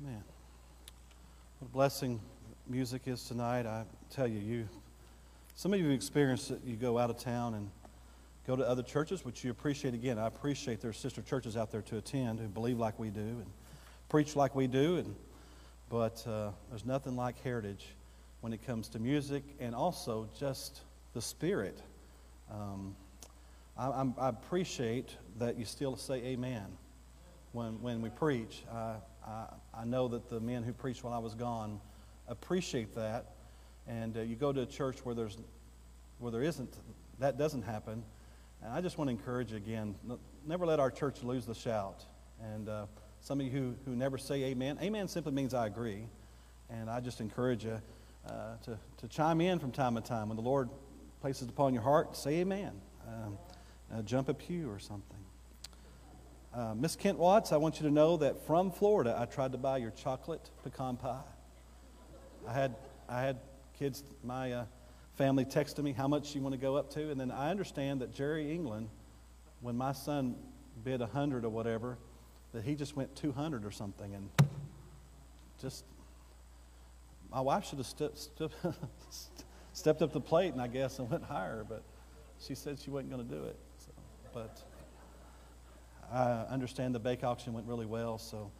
Man, what a blessing music is tonight. I tell you, some of you have experienced it. You go out of town and go to other churches, which you appreciate. Again, I appreciate there's sister churches out there to attend who believe like we do and preach like we do, but there's nothing like Heritage when it comes to music and also just the spirit. I appreciate that you still say amen when we preach. I know that the men who preached while I was gone appreciate that, and you go to a church where there isn't, that doesn't happen. And I just want to encourage you again, never let our church lose the shout. And some of you who never say amen simply means I agree. And I just encourage you to chime in from time to time. When the Lord places upon your heart, say amen. Jump a pew or something. Miss Kent Watts, I want you to know that from Florida, I tried to buy your chocolate pecan pie. I had kids, my family texted me how much you want to go up to, and then I understand that Jerry England, when my son bid 100 or whatever, that he just went 200 or something, and just my wife should have stepped up the plate, and I guess, and went higher, but she said she wasn't going to do it. So, but I understand the bake auction went really well, so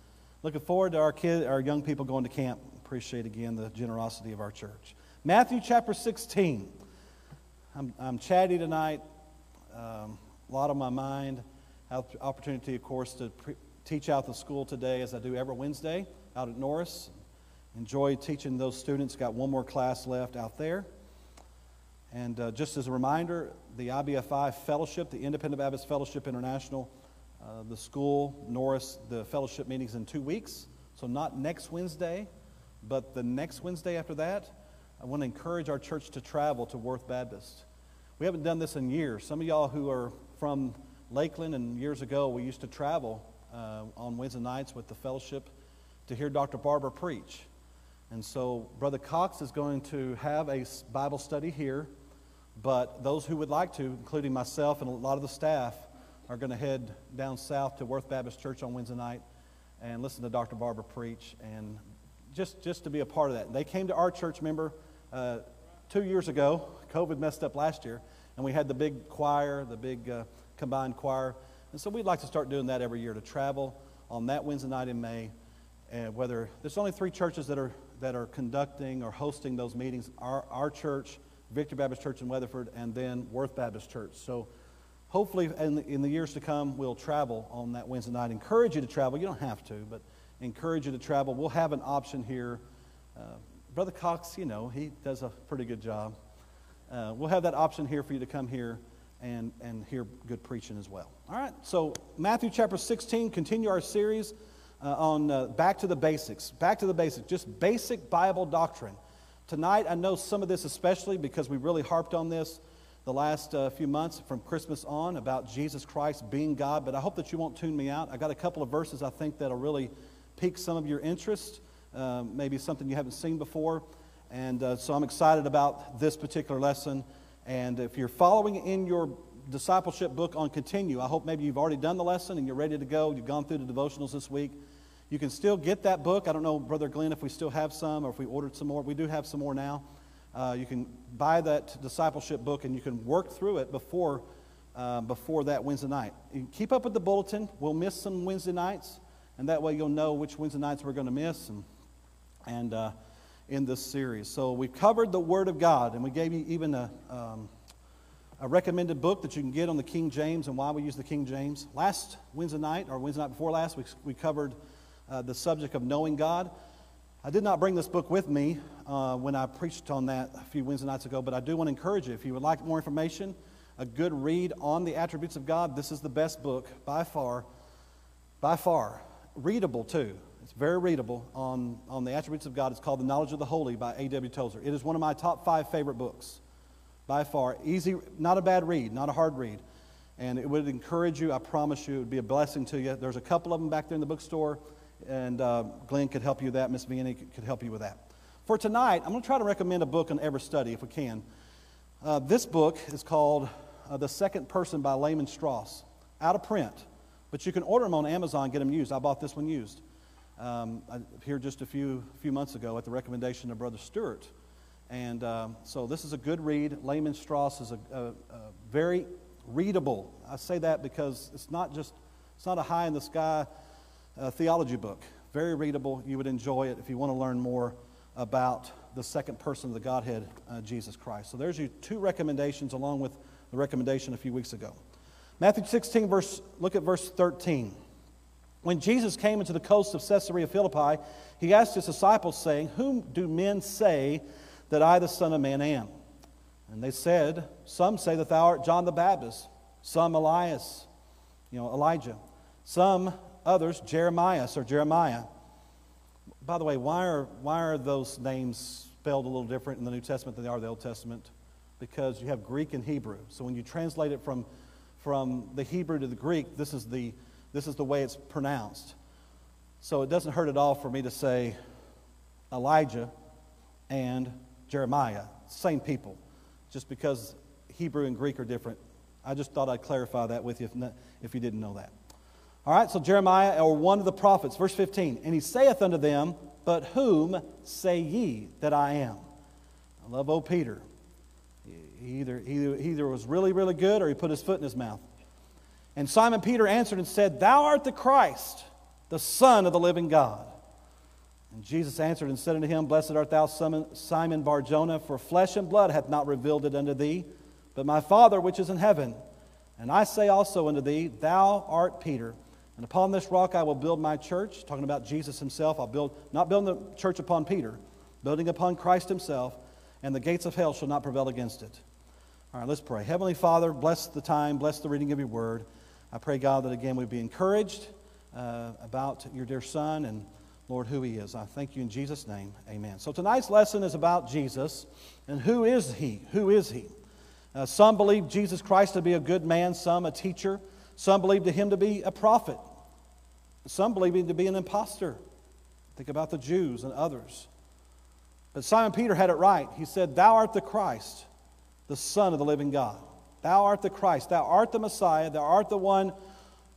looking forward to our young people going to camp. Appreciate again the generosity of our church. Matthew chapter 16. I'm chatty tonight. A lot on my mind. I have the opportunity, of course, to teach out the school today, as I do every Wednesday out at Norris. Enjoy teaching those students. Got one more class left out there. And just as a reminder, the IBFI Fellowship, the Independent Baptist Fellowship International, the school, Norris, the fellowship meeting's in 2 weeks. So not next Wednesday, but the next Wednesday after that, I want to encourage our church to travel to Worth Baptist. We haven't done this in years. Some of y'all who are from Lakeland, and years ago we used to travel on Wednesday nights with the fellowship to hear Dr. Barber preach. And so Brother Cox is going to have a Bible study here, but those who would like to, including myself and a lot of the staff, are going to head down south to Worth Baptist Church on Wednesday night and listen to Dr. Barber preach, and just to be a part of that. They came to our church, remember, 2 years ago. COVID messed up last year, and we had the big choir, the big combined choir. And so we'd like to start doing that every year, to travel on that Wednesday night in May. And whether there's only 3 churches that are conducting or hosting those meetings: our church, Victory Baptist Church in Weatherford, and then Worth Baptist Church. So hopefully in the years to come, we'll travel on that Wednesday night. Encourage you to travel. You don't have to, but encourage you to travel. We'll have an option here. Brother Cox, he does a pretty good job. We'll have that option here for you to come here and hear good preaching as well. All right, so Matthew chapter 16, continue our series on Back to the Basics. Back to the Basics, just basic Bible doctrine. Tonight, I know some of this, especially because we really harped on this the last few months from Christmas on, about Jesus Christ being God, but I hope that you won't tune me out. I got a couple of verses I think that'll really pique some of your interest, maybe something you haven't seen before. And so I'm excited about this particular lesson. And if you're following in your discipleship book on Continue, I hope maybe you've already done the lesson and you're ready to go. You've gone through the devotionals this week. You can still get that book. I don't know, Brother Glenn, if we still have some or if we ordered some more. We do have some more now. You can buy that discipleship book and you can work through it before that Wednesday night. You keep up with the bulletin. We'll miss some Wednesday nights, and that way you'll know which Wednesday nights we're going to miss and in this series. So we covered the Word of God, and we gave you even a recommended book that you can get on the King James and why we use the King James. Last Wednesday night, or Wednesday night before last, we covered the subject of knowing God. I did not bring this book with me when I preached on that a few Wednesday nights ago, but I do want to encourage you, if you would like more information, a good read on the attributes of God, this is the best book by far. Readable, too. It's very readable on the attributes of God. It's called The Knowledge of the Holy by A.W. Tozer. It is one of my top 5 favorite books by far. Easy, not a bad read, not a hard read. And it would encourage you, I promise you, it would be a blessing to you. There's a couple of them back there in the bookstore, and Glenn could help you with that. Miss Vianney could help you with that. For tonight, I'm going to try to recommend a book on every study if we can. This book is called The Second Person by Lehman Strauss. Out of print, but you can order them on Amazon and get them used. I bought this one used here just a few months ago at the recommendation of Brother Stewart. And so this is a good read. Lehman Strauss is a very readable. I say that because it's not a high in the sky theology book. Very readable. You would enjoy it if you want to learn more about the second person of the Godhead, Jesus Christ. So there's your 2 recommendations along with the recommendation a few weeks ago. Matthew 16, look at verse 13. When Jesus came into the coast of Caesarea Philippi, he asked his disciples, saying, "Whom do men say that I, the Son of Man, am?" And they said, "Some say that thou art John the Baptist, some Elias," Elijah, "some others Jeremiah. By the way, why are those names spelled a little different in the New Testament than they are the Old Testament? Because you have Greek and Hebrew. So when you translate it from the Hebrew to the Greek, this is the way it's pronounced. So it doesn't hurt at all for me to say Elijah and Jeremiah, same people, just because Hebrew and Greek are different. I just thought I'd clarify that with you if you didn't know that. All right, so Jeremiah, or one of the prophets, verse 15, "And he saith unto them, But whom say ye that I am?" I love old Peter. He either was really, really good, or he put his foot in his mouth. "And Simon Peter answered and said, Thou art the Christ, the Son of the living God. And Jesus answered and said unto him, Blessed art thou, Simon Bar-Jonah, for flesh and blood hath not revealed it unto thee, but my Father which is in heaven. And I say also unto thee, Thou art Peter, and upon this rock I will build my church." Talking about Jesus himself. Not building the church upon Peter, building upon Christ himself. "And the gates of hell shall not prevail against it." All right, let's pray. Heavenly Father, bless the time, bless the reading of your word. I pray, God, that again we'd be encouraged about your dear Son and, Lord, who he is. I thank you in Jesus' name. Amen. So tonight's lesson is about Jesus and who is he? Who is he? Some believe Jesus Christ to be a good man, some a teacher. Some believe him to be a prophet. Some believe him to be an imposter. Think about the Jews and others. But Simon Peter had it right. He said, "Thou art the Christ, the Son of the living God. Thou art the Christ. Thou art the Messiah. Thou art the one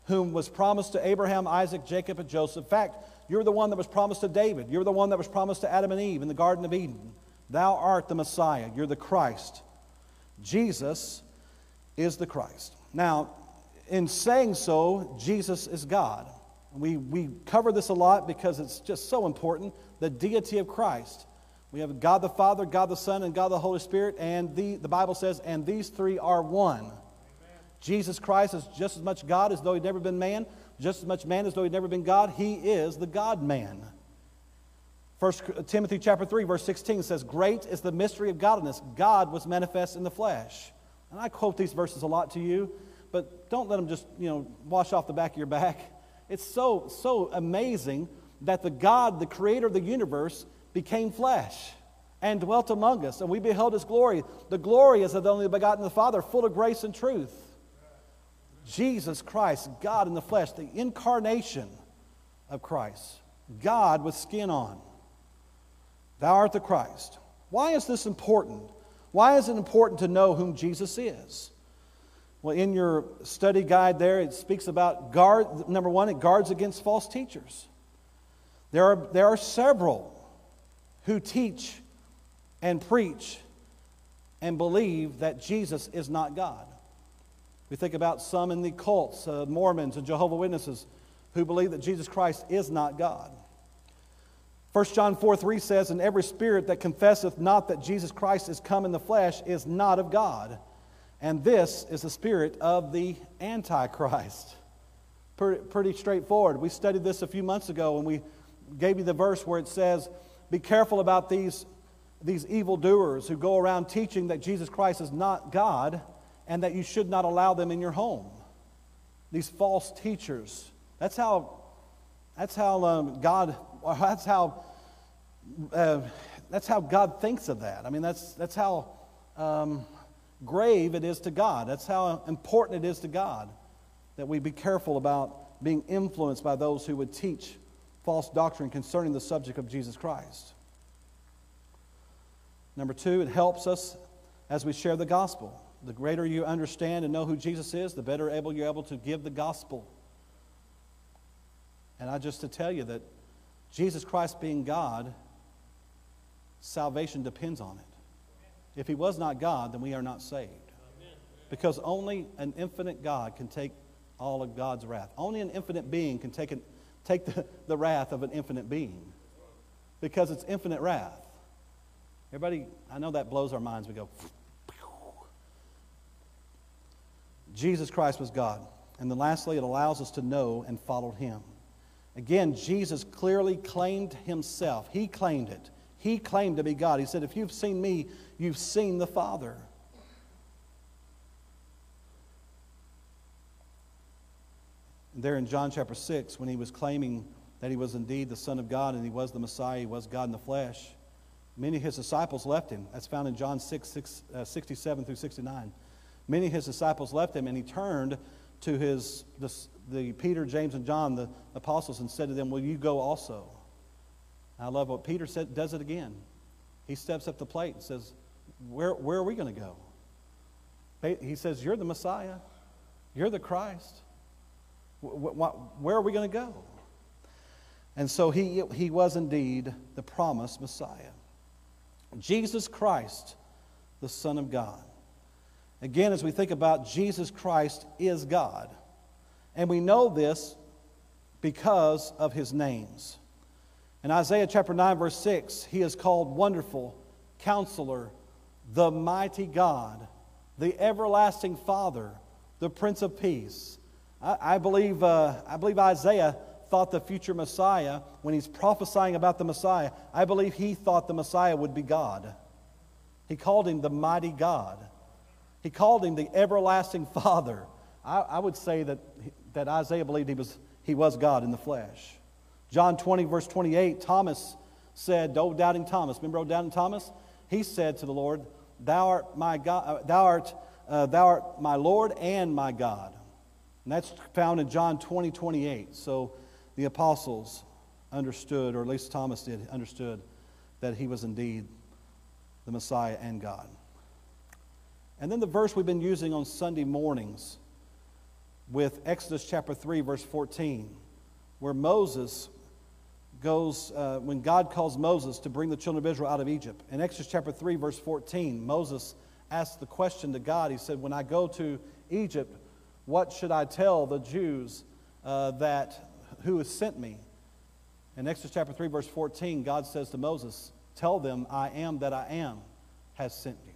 whom was promised to Abraham, Isaac, Jacob, and Joseph. In fact, you're the one that was promised to David. You're the one that was promised to Adam and Eve in the Garden of Eden. Thou art the Messiah. You're the Christ." Jesus is the Christ. Now, in saying so, Jesus is God. We cover this a lot because it's just so important, the deity of Christ. We have God the Father, God the Son, and God the Holy Spirit, and the Bible says, and these three are one. Amen. Jesus Christ is just as much God as though he'd never been man, just as much man as though he'd never been God. He is the God-man. 1 Timothy chapter 3, verse 16 says, "Great is the mystery of godliness. God was manifest in the flesh." And I quote these verses a lot to you, but don't let them just, wash off the back of your back. It's so amazing that the God, the creator of the universe, became flesh and dwelt among us, and we beheld his glory. The glory is of the only begotten of the Father, full of grace and truth. Jesus Christ, God in the flesh, the incarnation of Christ, God with skin on. Thou art the Christ. Why is this important? Why is it important to know whom Jesus is? Well, in your study guide there, it speaks about number one, it guards against false teachers. There are several who teach and preach and believe that Jesus is not God. We think about some in the cults, Mormons and Jehovah's Witnesses, who believe that Jesus Christ is not God. 1 John 4:3 says, "And every spirit that confesseth not that Jesus Christ is come in the flesh is not of God. And this is the spirit of the Antichrist." Pretty straightforward. We studied this a few months ago and we gave you the verse where it says, be careful about these evildoers who go around teaching that Jesus Christ is not God and that you should not allow them in your home. These false teachers. That's how That's how God thinks of that. I mean, that's how grave it is to God. That's how important it is to God that we be careful about being influenced by those who would teach false doctrine concerning the subject of Jesus Christ. Number two, it helps us as we share the gospel. The greater you understand and know who Jesus is, the better able you're able to give the gospel. And I just to tell you that Jesus Christ being God, salvation depends on it. If he was not God, then we are not saved. Amen. Because only an infinite God can take all of God's wrath. Only an infinite being can take the wrath of an infinite being, because it's infinite wrath. Everybody, I know that blows our minds. We go, pew. Jesus Christ was God. And then lastly, it allows us to know and follow him. Again, Jesus clearly claimed himself. He claimed it. He claimed to be God. He said, if you've seen me, you've seen the Father. And there in John chapter 6, when he was claiming that he was indeed the Son of God and he was the Messiah, he was God in the flesh, many of his disciples left him. That's found in John 6:67 through 69. Many of his disciples left him, and he turned to the Peter, James, and John, the apostles, and said to them, will you go also? I love what Peter said, does it again. He steps up the plate and says, where are we going to go? He says, you're the Messiah. You're the Christ. Where are we going to go? And so he was indeed the promised Messiah. Jesus Christ, the Son of God. Again, as we think about Jesus Christ is God. And we know this because of his names. In Isaiah chapter 9, verse 6, he is called Wonderful, Counselor, the Mighty God, the Everlasting Father, the Prince of Peace. I believe Isaiah thought the future Messiah, when he's prophesying about the Messiah, I believe he thought the Messiah would be God. He called him the Mighty God. He called him the Everlasting Father. I would say that Isaiah believed he was God in the flesh. John 20, verse 28, Thomas said, oh, doubting Thomas. Remember, oh, doubting Thomas? He said to the Lord, thou art my God, thou art my Lord and my God. And that's found in John 20, 28. So the apostles understood, or at least Thomas did, understood that he was indeed the Messiah and God. And then the verse we've been using on Sunday mornings with Exodus chapter 3, verse 14, where Moses goes, when God calls Moses to bring the children of Israel out of Egypt. In Exodus chapter 3, verse 14, Moses asked the question to God. He said, when I go to Egypt, what should I tell the Jews that who has sent me? In Exodus chapter 3, verse 14, God says to Moses, tell them, I am that I am has sent you.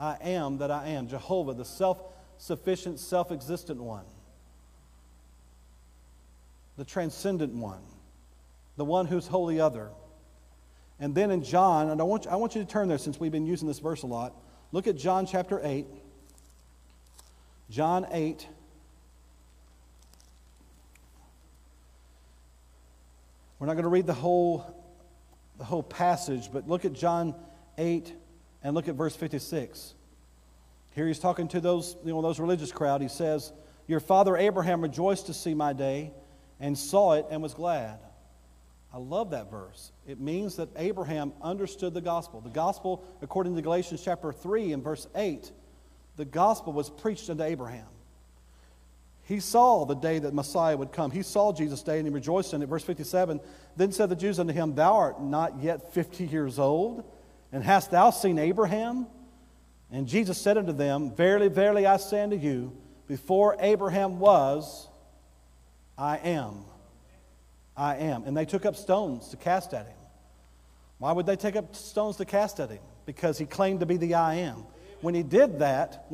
I am that I am, Jehovah, the self-sufficient, self-existent one, the transcendent one, the one who's wholly other. And then in John, and I want you to turn there since we've been using this verse a lot. Look at John chapter 8. John 8. We're not going to read the whole passage, but look at John 8 and look at verse 56. Here he's talking to those religious crowd. He says, your father Abraham rejoiced to see my day and saw it and was glad. I love that verse. It means that Abraham understood the gospel. The gospel, according to Galatians chapter 3 and verse 8, the gospel was preached unto Abraham. He saw the day that Messiah would come. He saw Jesus' day, and he rejoiced in it. Verse 57, then said the Jews unto him, thou art not yet 50 years old, and hast thou seen Abraham? And Jesus said unto them, verily, verily, I say unto you, before Abraham was, I am. I am. And they took up stones to cast at him. Why would they take up stones to cast at him? Because he claimed to be the I am. When he did that,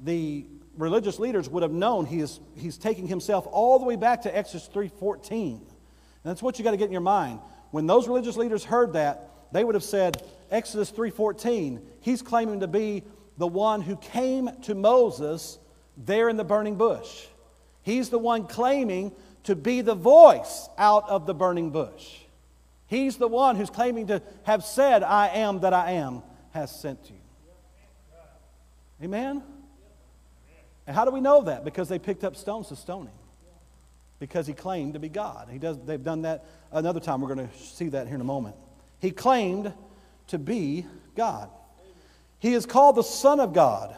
the religious leaders would have known he's taking himself all the way back to Exodus 3:14. And that's what you got to get in your mind. When those religious leaders heard that, they would have said, Exodus 3:14, he's claiming to be the one who came to Moses there in the burning bush. He's the one claiming to be the voice out of the burning bush. He's the one who's claiming to have said, I am that I am, has sent you. Amen? And how do we know that? Because they picked up stones to stone him. Because he claimed to be God. They've done that another time. We're going to see that here in a moment. He claimed to be God. He is called the Son of God.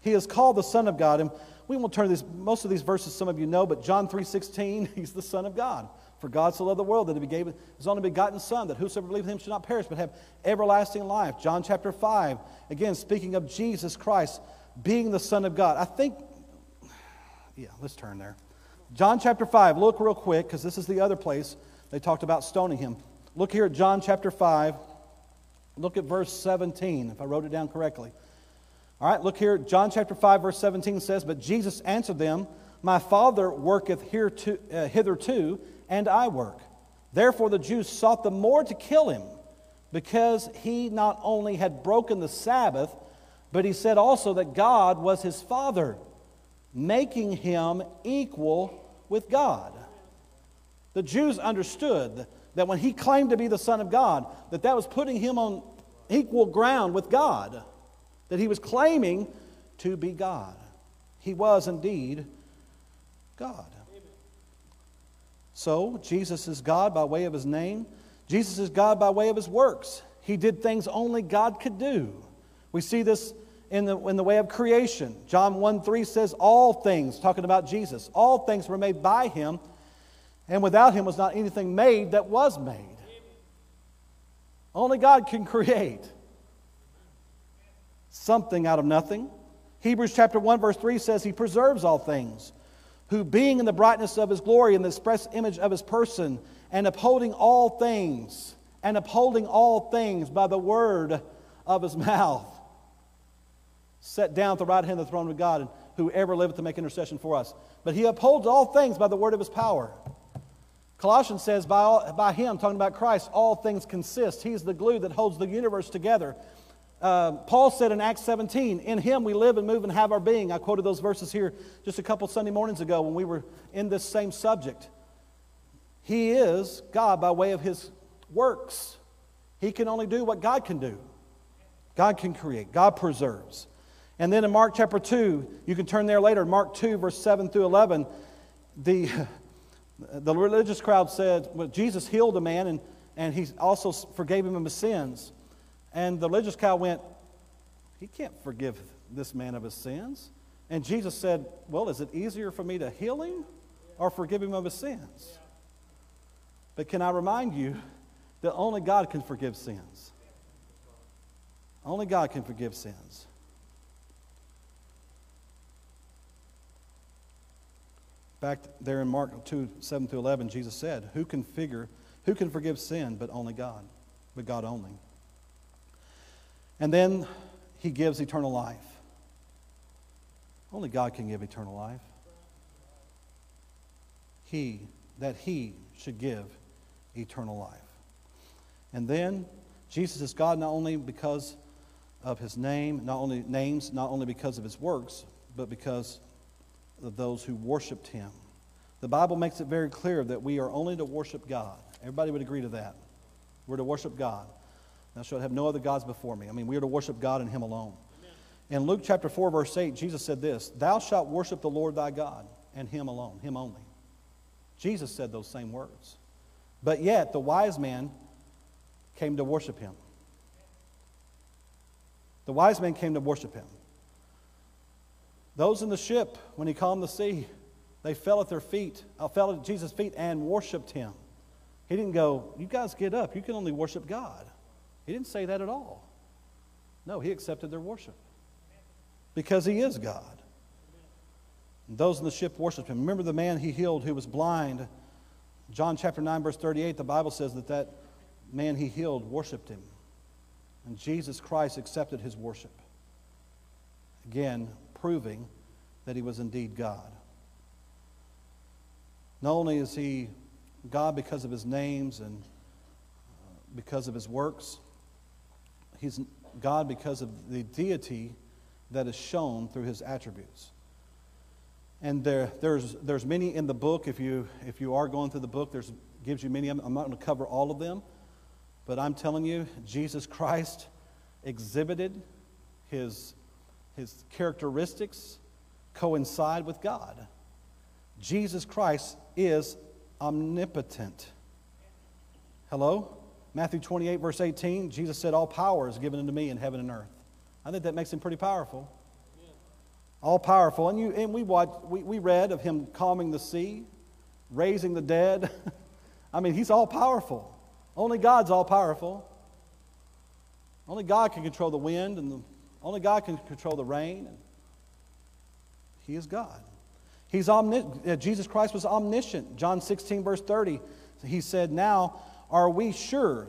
He is called the Son of God. And we won't turn this, most of these verses some of you know, but John 3:16, he's the Son of God. For God so loved the world that he gave his only begotten Son, that whosoever believes in him should not perish, but have everlasting life. John chapter 5, again, speaking of Jesus Christ being the Son of God. I think, yeah, let's turn there. John chapter 5, look real quick, because this is the other place they talked about stoning him. Look here at John chapter 5. Look at verse 17, if I wrote it down correctly. All right, look here. John chapter 5, verse 17 says, But Jesus answered them, My Father worketh hitherto, and I work. Therefore the Jews sought the more to kill him, because he not only had broken the Sabbath, but he said also that God was his Father, making him equal with God. The Jews understood that when he claimed to be the Son of God, that was putting him on equal ground with God, that he was claiming to be God. He was indeed God. So, Jesus is God by way of his name. Jesus is God by way of his works. He did things only God could do. We see this in the way of creation. John 1:3 says, All things, talking about Jesus, all things were made by him, and without him was not anything made that was made. Amen. Only God can create something out of nothing. Hebrews chapter 1, verse 3 says, He preserves all things, who being in the brightness of his glory and the express image of his person, and upholding all things by the word of his mouth, set down at the right hand of the throne of God, and whoever liveth to make intercession for us. But he upholds all things by the word of his power. Colossians says, by him, talking about Christ, all things consist. He's the glue that holds the universe together. Paul said in Acts 17, in him we live and move and have our being. I quoted those verses here just a couple Sunday mornings ago when we were in this same subject. He is God by way of his works. He can only do what God can do. God can create. God preserves. And then in Mark chapter 2, you can turn there later, Mark 2, verse 7 through 11, the religious crowd said, well, Jesus healed a man and he also forgave him of his sins. And the religious cow went, he can't forgive this man of his sins. And Jesus said, well, is it easier for me to heal him or forgive him of his sins? But can I remind you that only God can forgive sins. Only God can forgive sins. Back there in Mark 2, 7 through 11, Jesus said, who can forgive sin but only God? But God only. And then he gives eternal life. Only God can give eternal life. He should give eternal life. And then Jesus is God not only because of his name, not only because of his works, but because of those who worshiped him. The Bible makes it very clear that we are only to worship God. Everybody would agree to that. We're to worship God. Thou shalt have no other gods before me. I mean, we are to worship God and him alone. Amen. In Luke chapter 4, verse 8, Jesus said this, Thou shalt worship the Lord thy God and him alone, him only. Jesus said those same words. But yet, the wise man came to worship him. The wise man came to worship him. Those in the ship, when he calmed the sea, they fell at Jesus' feet and worshiped him. He didn't go, you guys get up, you can only worship God. He didn't say that at all. No, he accepted their worship because he is God. And those in the ship worshiped him. Remember the man he healed who was blind. John chapter 9, verse 38, the Bible says that man he healed worshiped him. And Jesus Christ accepted his worship. Again, proving that he was indeed God. Not only is he God because of his names and because of his works, he's God because of the deity that is shown through his attributes. And there's many in the book. If you are going through the book, gives you many. I'm not going to cover all of them, but I'm telling you, Jesus Christ exhibited his characteristics coincide with God. Jesus Christ is omnipotent. Hello? Matthew 28, verse 18, Jesus said, "All power is given unto me in heaven and earth." I think that makes him pretty powerful. Yeah. All powerful. And we read of him calming the sea, raising the dead. I mean, he's all powerful. Only God's all powerful. Only God can control the wind, and only God can control the rain. He is God. Jesus Christ was omniscient. John 16, verse 30, he said, "Now are we sure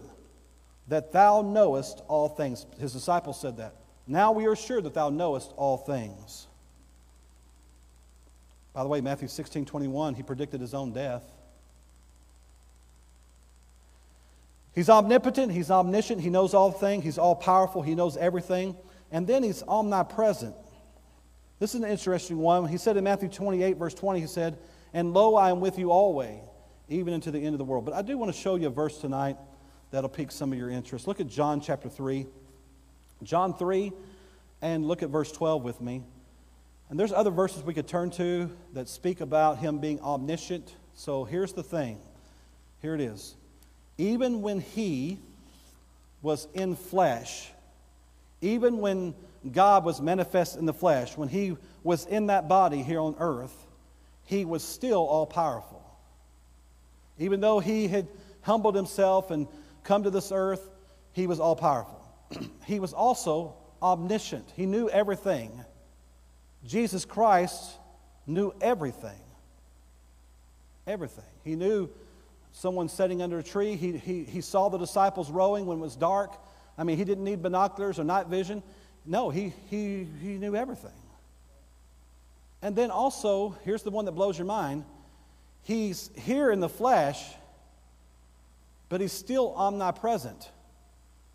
that thou knowest all things?" His disciples said that. "Now we are sure that thou knowest all things." By the way, Matthew 16, 21, he predicted his own death. He's omnipotent, he's omniscient, he knows all things, he's all-powerful, he knows everything, and then he's omnipresent. This is an interesting one. He said in Matthew 28, verse 20, he said, "And lo, I am with you always, even unto the end of the world." But I do want to show you a verse tonight that'll pique some of your interest. Look at John chapter 3. John 3, and look at verse 12 with me. And there's other verses we could turn to that speak about him being omniscient. So here's the thing. Here it is. "Even when he was in flesh," even when God was manifest in the flesh, when he was in that body here on earth, he was still all-powerful. Even though he had humbled himself and come to this earth, he was all-powerful. He was also omniscient. He knew everything. Jesus Christ knew everything. Everything. He knew someone sitting under a tree. He saw the disciples rowing when it was dark. I mean, he didn't need binoculars or night vision. No, he knew everything. And then also, here's the one that blows your mind. He's here in the flesh, but he's still omnipresent.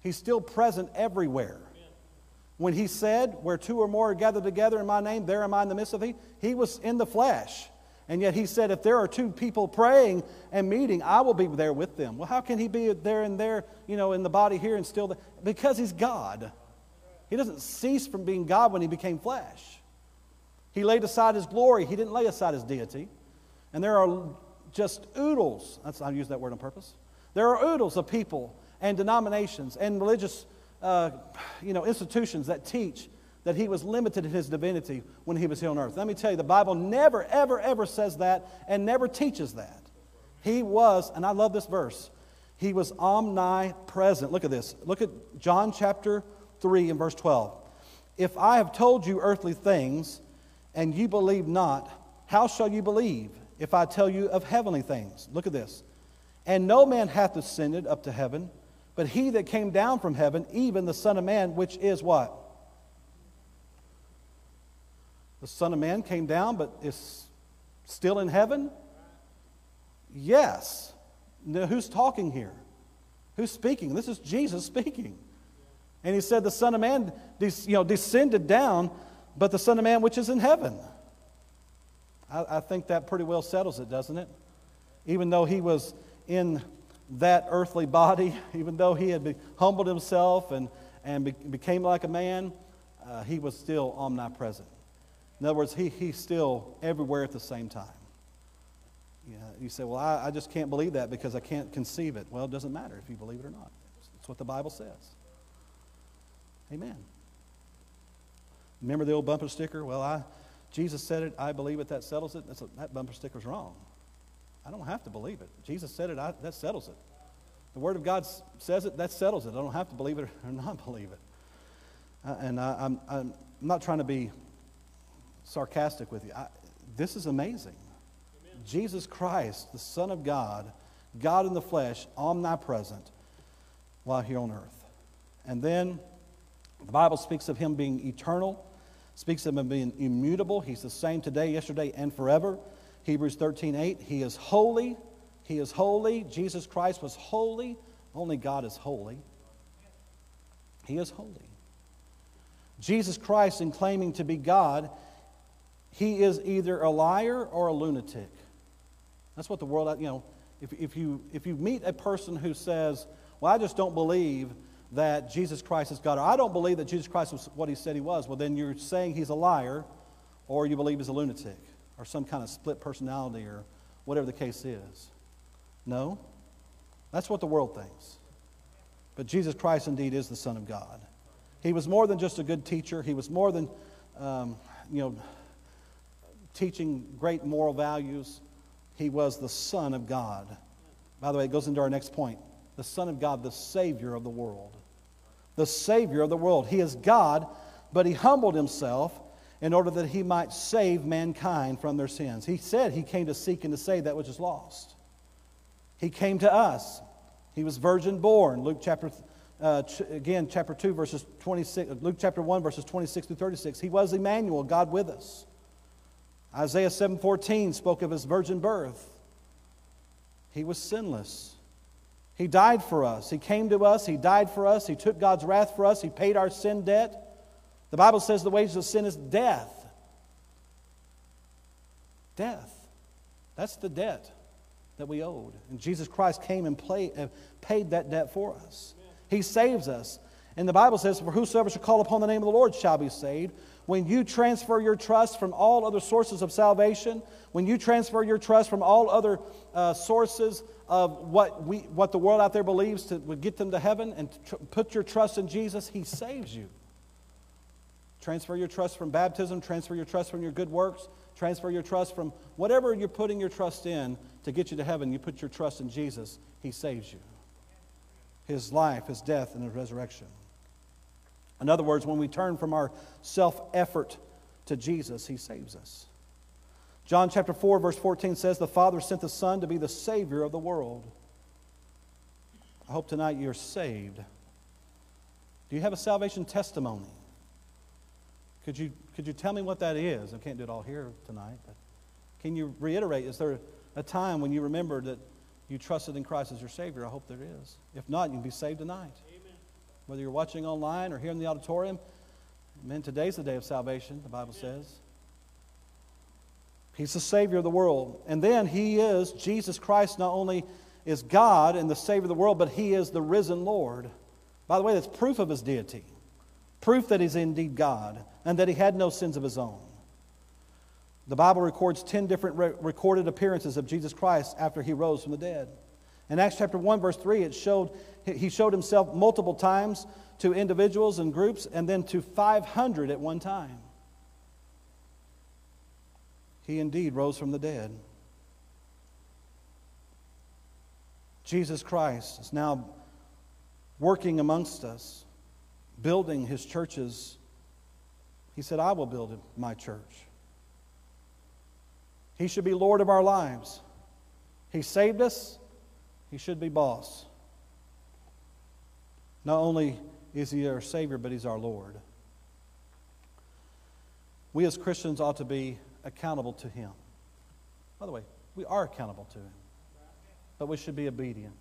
He's still present everywhere. When he said, "Where two or more are gathered together in my name, there am I in the midst of thee," he was in the flesh. And yet he said, "If there are two people praying and meeting, I will be there with them." Well, how can he be there and there, in the body here and still there? Because he's God. He doesn't cease from being God when he became flesh. He laid aside his glory. He didn't lay aside his deity. And there are just oodles. I use that word on purpose. There are oodles of people and denominations and religious institutions that teach that he was limited in his divinity when he was here on earth. Let me tell you, the Bible never, ever, ever says that and never teaches that. He was, and I love this verse, he was omnipresent. Look at this. Look at John chapter 3 and verse 12. "If I have told you earthly things and you believe not, how shall you believe if I tell you of heavenly things?" Look at this. "And no man hath ascended up to heaven, but he that came down from heaven, even the Son of Man, which is" what? The Son of Man came down, but is still in heaven? Yes. Now, who's talking here? Who's speaking? This is Jesus speaking. And he said the Son of Man descended down, but the Son of Man which is in heaven. I think that pretty well settles it, doesn't it? Even though he was in that earthly body, even though he had humbled himself and became like a man, he was still omnipresent. In other words, he's still everywhere at the same time. You say, "Well, I just can't believe that because I can't conceive it." Well, it doesn't matter if you believe it or not. It's what the Bible says. Amen. Remember the old bumper sticker? "Well, Jesus said it, I believe it, that settles it." That bumper sticker's wrong. I don't have to believe it. Jesus said it, that settles it. The Word of God says it, that settles it. I don't have to believe it or not believe it. I'm not trying to be sarcastic with you. This is amazing. Amen. Jesus Christ, the Son of God, God in the flesh, omnipresent while here on earth. And then the Bible speaks of him being eternal, speaks of him being immutable. He's the same today, yesterday, and forever. Hebrews 13:8, he is holy. He is holy. Jesus Christ was holy. Only God is holy. He is holy. Jesus Christ, in claiming to be God, He is either a liar or a lunatic. That's what the world, you know, if you meet a person who says, well, I just don't believe that Jesus Christ is God, or I don't believe that Jesus Christ was what he said he was, well, then you're saying he's a liar, or you believe he's a lunatic, or some kind of split personality, or whatever the case is. No, that's what the world thinks. But Jesus Christ indeed is the Son of God. He was more than just a good teacher. He was more than, teaching great moral values. He was the Son of God. By the way, it goes into our next point. The Son of God, the Savior of the world. The Savior of the world. He is God, but He humbled Himself in order that He might save mankind from their sins. He said He came to seek and to save that which is lost. He came to us. He was virgin born. Luke chapter, chapter 2, verses 26, Luke chapter 1, verses 26 through 36. He was Emmanuel, God with us. Isaiah 7:14 spoke of His virgin birth. He was sinless. He died for us. He came to us. He died for us. He took God's wrath for us. He paid our sin debt. The Bible says the wages of sin is death. Death. That's the debt that we owed. And Jesus Christ came and paid that debt for us. He saves us. And the Bible says, for whosoever shall call upon the name of the Lord shall be saved. When you transfer your trust from all other sources of salvation, when you transfer your trust from all other sources of what the world out there believes to would get them to heaven, and put your trust in Jesus, He saves you. Transfer your trust from baptism, transfer your trust from your good works, transfer your trust from whatever you're putting your trust in to get you to heaven. You put your trust in Jesus, He saves you. His life, His death, and His resurrection. In other words, when we turn from our self-effort to Jesus, He saves us. John chapter 4, verse 14 says, the Father sent the Son to be the Savior of the world. I hope tonight you're saved. Do you have a salvation testimony? Could you tell me what that is? I can't do it all here tonight, but can you reiterate? Is there a time when you remember that you trusted in Christ as your Savior? I hope there is. If not, you can be saved tonight. Whether you're watching online or here in the auditorium, man, today's the day of salvation, the Bible says. He's the Savior of the world. And then He is, Jesus Christ not only is God and the Savior of the world, but He is the risen Lord. By the way, that's proof of His deity, proof that He's indeed God and that He had no sins of His own. The Bible records 10 different recorded appearances of Jesus Christ after He rose from the dead. In Acts chapter 1, verse 3, He showed Himself multiple times to individuals and groups, and then to 500 at one time. He indeed rose from the dead. Jesus Christ is now working amongst us, building His churches. He said, I will build my church. He should be Lord of our lives. He saved us. He should be boss. Not only is He our Savior, but He's our Lord. We as Christians ought to be accountable to Him. By the way, we are accountable to Him, but we should be obedient.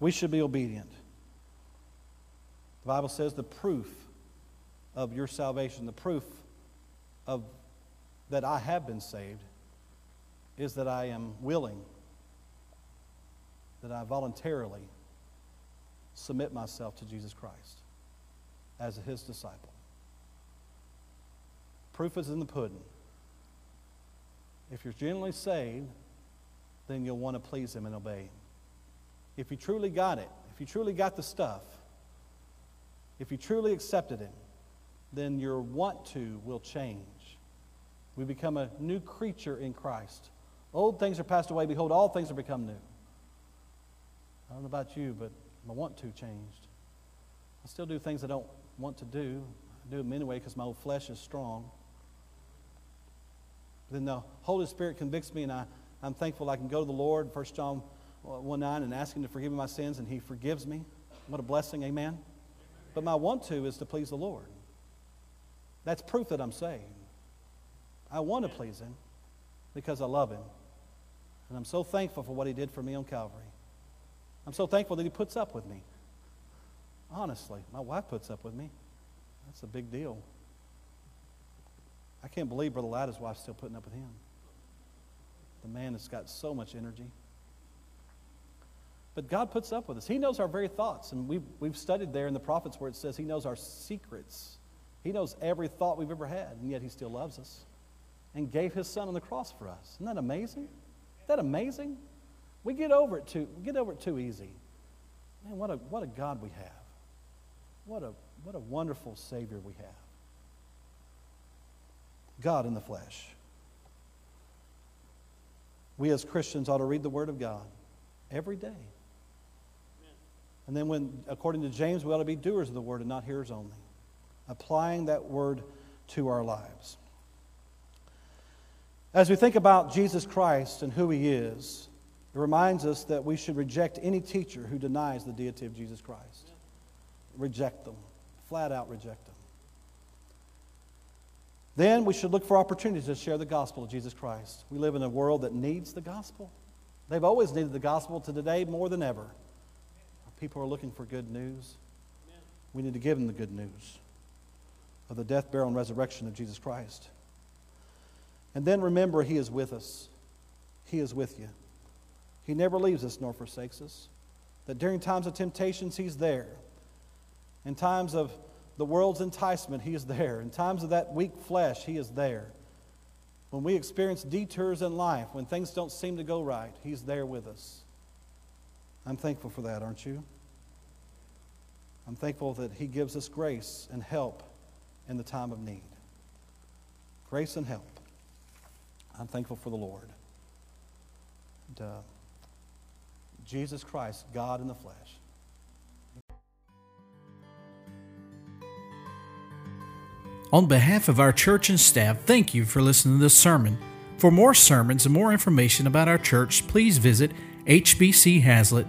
We should be obedient. The Bible says the proof of your salvation, the proof of that I have been saved, is that I am willing, that I voluntarily submit myself to Jesus Christ as His disciple. Proof is in the pudding. If you're genuinely saved, then you'll want to please Him and obey Him. If you truly got it, if you truly got the stuff, if you truly accepted Him, then your want to will change. We become a new creature in Christ. Old things are passed away. Behold, all things are become new. I don't know about you, but my want to changed. I still do things I don't want to do. I do them anyway because my old flesh is strong. But then the Holy Spirit convicts me, and I'm thankful I can go to the Lord, 1 John 1:9, and ask Him to forgive me my sins, and He forgives me. What a blessing, amen? But my want to is to please the Lord. That's proof that I'm saved. I want to please Him because I love Him. And I'm so thankful for what He did for me on Calvary. I'm so thankful that He puts up with me. Honestly, my wife puts up with me. That's a big deal. I can't believe Brother Latta's wife's still putting up with him. The man has got so much energy. But God puts up with us. He knows our very thoughts. And we've studied there in the prophets where it says he knows our secrets. He knows every thought we've ever had, and yet he still loves us and gave his son on the cross for us. Isn't that amazing? Isn't that amazing? We get over it too easy. Man, what a God we have. What a wonderful Savior we have. God in the flesh. We as Christians ought to read the Word of God every day. Amen. And then according to James, we ought to be doers of the Word and not hearers only, applying that Word to our lives. As we think about Jesus Christ and who He is, it reminds us that we should reject any teacher who denies the deity of Jesus Christ. Reject them. Flat out reject them. Then we should look for opportunities to share the gospel of Jesus Christ. We live in a world that needs the gospel. They've always needed the gospel, to today more than ever. Our people are looking for good news. We need to give them the good news of the death, burial, and resurrection of Jesus Christ. And then remember, He is with us. He is with you. He never leaves us nor forsakes us. That during times of temptations, He's there. In times of the world's enticement, He is there. In times of that weak flesh, He is there. When we experience detours in life, when things don't seem to go right, He's there with us. I'm thankful for that, aren't you? I'm thankful that He gives us grace and help in the time of need. Grace and help. I'm thankful for the Lord. And, Jesus Christ, God in the flesh. On behalf of our church and staff, thank you for listening to this sermon. For more sermons and more information about our church, please visit hbchazlitt.org.